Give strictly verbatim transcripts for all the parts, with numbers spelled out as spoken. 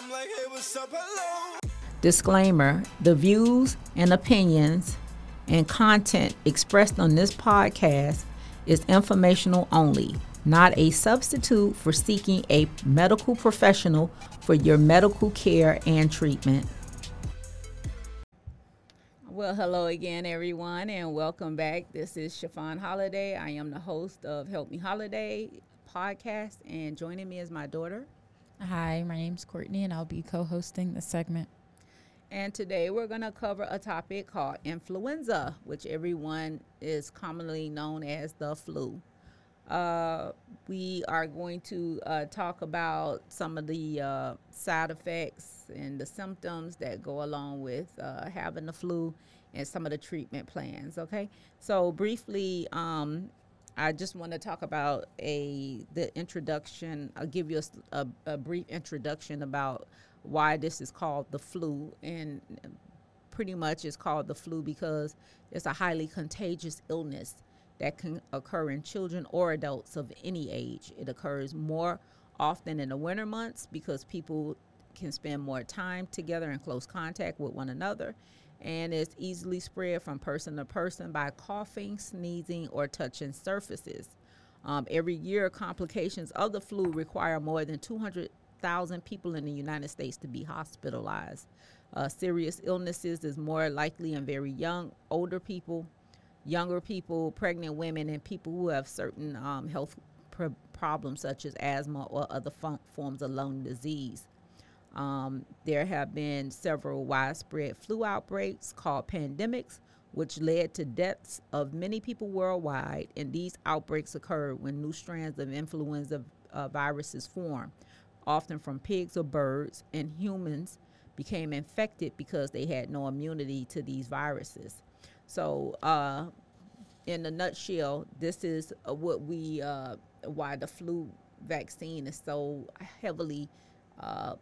I'm like, hey, what's up? Hello. Disclaimer, the views and opinions and content expressed on this podcast is informational only, not a substitute for seeking a medical professional for your medical care and treatment. Well, hello again, everyone, and welcome back. This is Shafan Holiday. I am the host of Help Me Holiday podcast, and joining me is my daughter. Hi, my name's Courtney, and I'll be co-hosting this segment. And today we're going to cover a topic called influenza, which everyone is commonly known as the flu. Uh, we are going to uh, talk about some of the uh, side effects and the symptoms that go along with uh, having the flu and some of the treatment plans. Okay, so briefly, um, I just want to talk about a the introduction. I'll give you a, a, a brief introduction about why this is called the flu, and pretty much it's called the flu because it's a highly contagious illness that can occur in children or adults of any age. It occurs more often in the winter months because people can spend more time together in close contact with one another, and it's easily spread from person to person by coughing, sneezing, or touching surfaces. Um, every year, complications of the flu require more than two hundred thousand people in the United States to be hospitalized. Uh, serious illnesses is more likely in very young, older people, younger people, pregnant women, and people who have certain um, health pr- problems such as asthma or other fun- forms of lung disease. Um, there have been several widespread flu outbreaks called pandemics, which led to deaths of many people worldwide, and these outbreaks occurred when new strands of influenza uh, viruses formed, often from pigs or birds, and humans became infected because they had no immunity to these viruses. So uh, in a nutshell, this is what we, uh, why the flu vaccine is so heavily uh,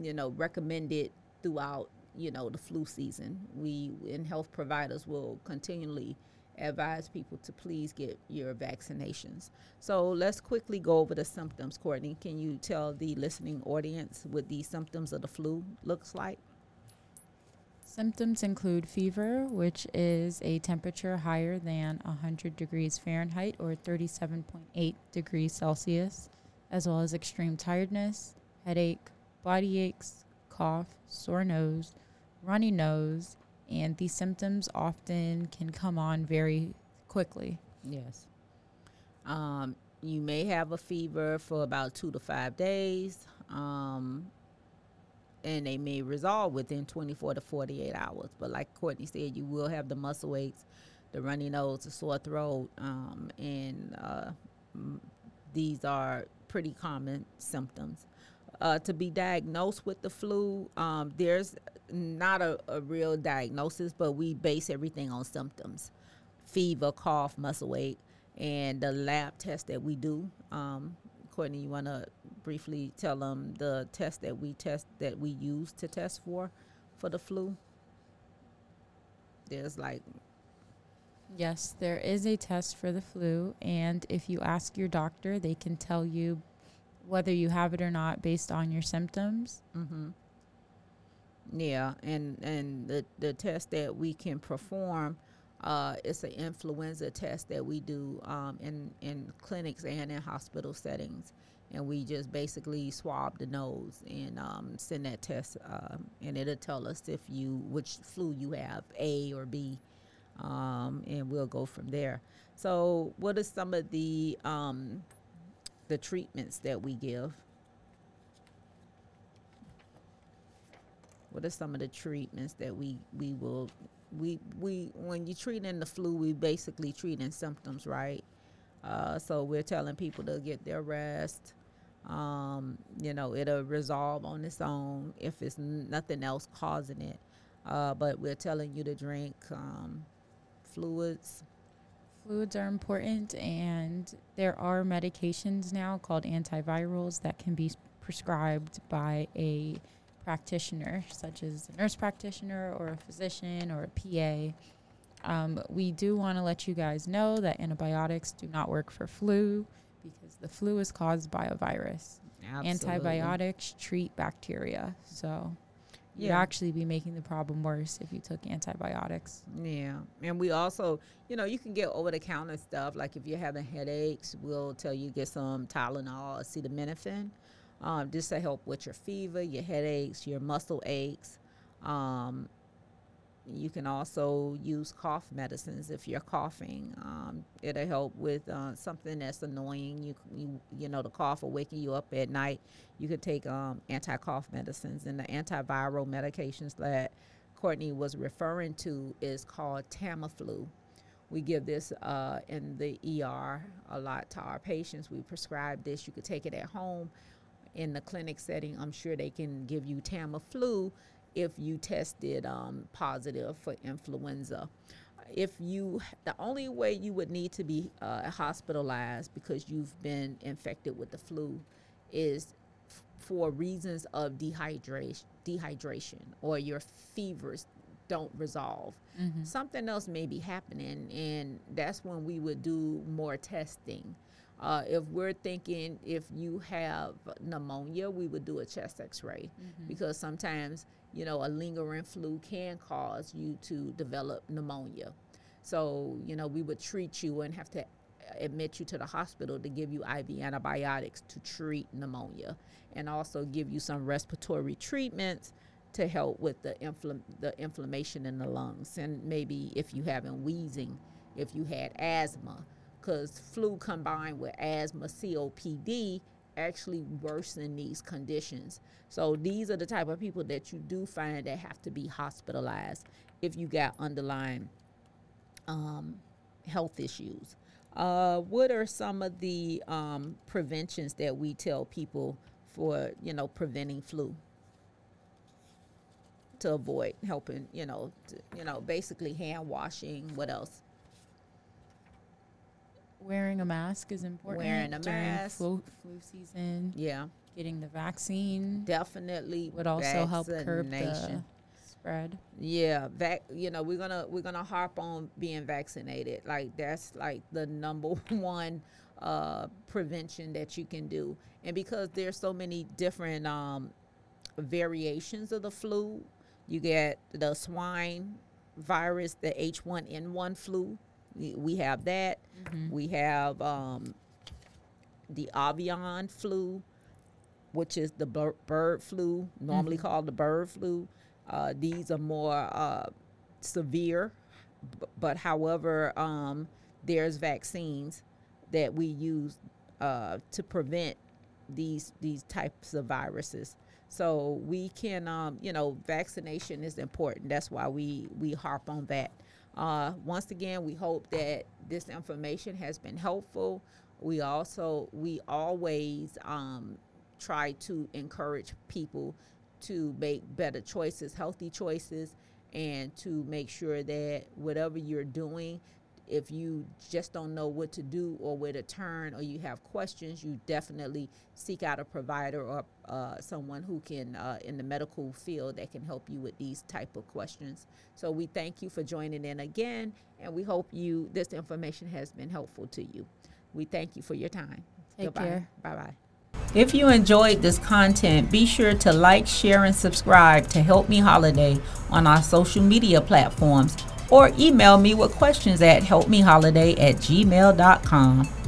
you know, recommended throughout, you know, the flu season. We, and health providers will continually advise people to please get your vaccinations. So let's quickly go over the symptoms. Courtney, can you tell the listening audience what the symptoms of the flu looks like? Symptoms include fever, which is a temperature higher than one hundred degrees Fahrenheit or thirty-seven point eight degrees Celsius, as well as extreme tiredness, headache, body aches, cough, sore nose, runny nose, and these symptoms often can come on very quickly. Yes. Um, you may have a fever for about two to five days, um, and they may resolve within twenty-four to forty-eight hours. But like Courtney said, you will have the muscle aches, the runny nose, the sore throat, um, and uh, m- these are pretty common symptoms. Uh, to be diagnosed with the flu, um, there's not a, a real diagnosis, but we base everything on symptoms: fever, cough, muscle ache, and the lab test that we do. Um, Courtney, you want to briefly tell them the test that we test that we use to test for for the flu? There's like yes, there is a test for the flu, and if you ask your doctor, they can tell you whether you have it or not based on your symptoms. Mm-hmm. Yeah, and, and the, the test that we can perform, uh, it's an influenza test that we do um, in, in clinics and in hospital settings. And we just basically swab the nose and um, send that test, uh, and it'll tell us if you which flu you have, A or B, um, and we'll go from there. So what are some of the... Um, the treatments that we give? What are some of the treatments that we we will we we when you treat in the flu, we basically treat in symptoms, right? Uh, so we're telling people to get their rest. Um, you know, it'll resolve on its own if it's nothing else causing it. Uh, but we're telling you to drink um, fluids. Fluids are important, and there are medications now called antivirals that can be prescribed by a practitioner, such as a nurse practitioner or a physician or a P A. Um, we do want to let you guys know that antibiotics do not work for flu because the flu is caused by a virus. Absolutely. Antibiotics treat bacteria. So you'd yeah. actually be making the problem worse if you took antibiotics. Yeah. And we also, you know, you can get over-the-counter stuff. Like if you're having headaches, we'll tell you get some Tylenol, acetaminophen, um, just to help with your fever, your headaches, your muscle aches. Um, you can also use cough medicines if you're coughing. Um, it'll help with uh, something that's annoying. You, you you know, the cough will waking you up at night. You could take um, anti-cough medicines. And the antiviral medications that Courtney was referring to is called Tamiflu. We give this uh, in the E R a lot to our patients. We prescribe this. You could take it at home. In the clinic setting, I'm sure they can give you Tamiflu if you tested um, positive for influenza. If you, the only way you would need to be uh, hospitalized because you've been infected with the flu is f- for reasons of dehydration, dehydration, or your fevers don't resolve. Mm-hmm. Something else may be happening, and that's when we would do more testing. Uh, if we're thinking if you have pneumonia, we would do a chest x-ray mm-hmm. because sometimes, you know, a lingering flu can cause you to develop pneumonia. So, you know, we would treat you and have to admit you to the hospital to give you I V antibiotics to treat pneumonia and also give you some respiratory treatments to help with the infl- the inflammation in the lungs. And maybe if you haven't wheezing, if you had asthma, because flu combined with asthma, C O P D, actually worsen these conditions. So these are the type of people that you do find that have to be hospitalized if you got underlying um, health issues. Uh, what are some of the um, preventions that we tell people for, you know, preventing flu? To avoid helping, you know, to, you know, basically hand washing. What else? Wearing a mask is important. Wearing a during mask. Flu, flu season. Yeah. Getting the vaccine. Definitely. Would also help curb the spread. Yeah. Vac- you know, we're going to we're going to harp on being vaccinated. Like that's like the number one uh, prevention that you can do. And because there's so many different um, variations of the flu, you get the swine virus, the H one N one flu. We have that. Mm-hmm. We have um, the avian flu, which is the bir- bird flu, normally mm-hmm. called the bird flu. Uh, these are more uh, severe, b- but however, um, there's vaccines that we use uh, to prevent these these types of viruses. So we can, um, you know, vaccination is important. That's why we, we harp on that. Uh, once again, we hope that this information has been helpful. We also, we always um, try to encourage people to make better choices, healthy choices, and to make sure that whatever you're doing, if you just don't know what to do or where to turn or you have questions, you definitely seek out a provider or uh, someone who can, uh, in the medical field, that can help you with these type of questions. So we thank you for joining in again, and we hope you this information has been helpful to you. We thank you for your time. Take Goodbye. Care. Bye-bye. If you enjoyed this content, be sure to like, share, and subscribe to Help Me Holiday on our social media platforms, or email me with questions at helpmeholiday at gmail dot com.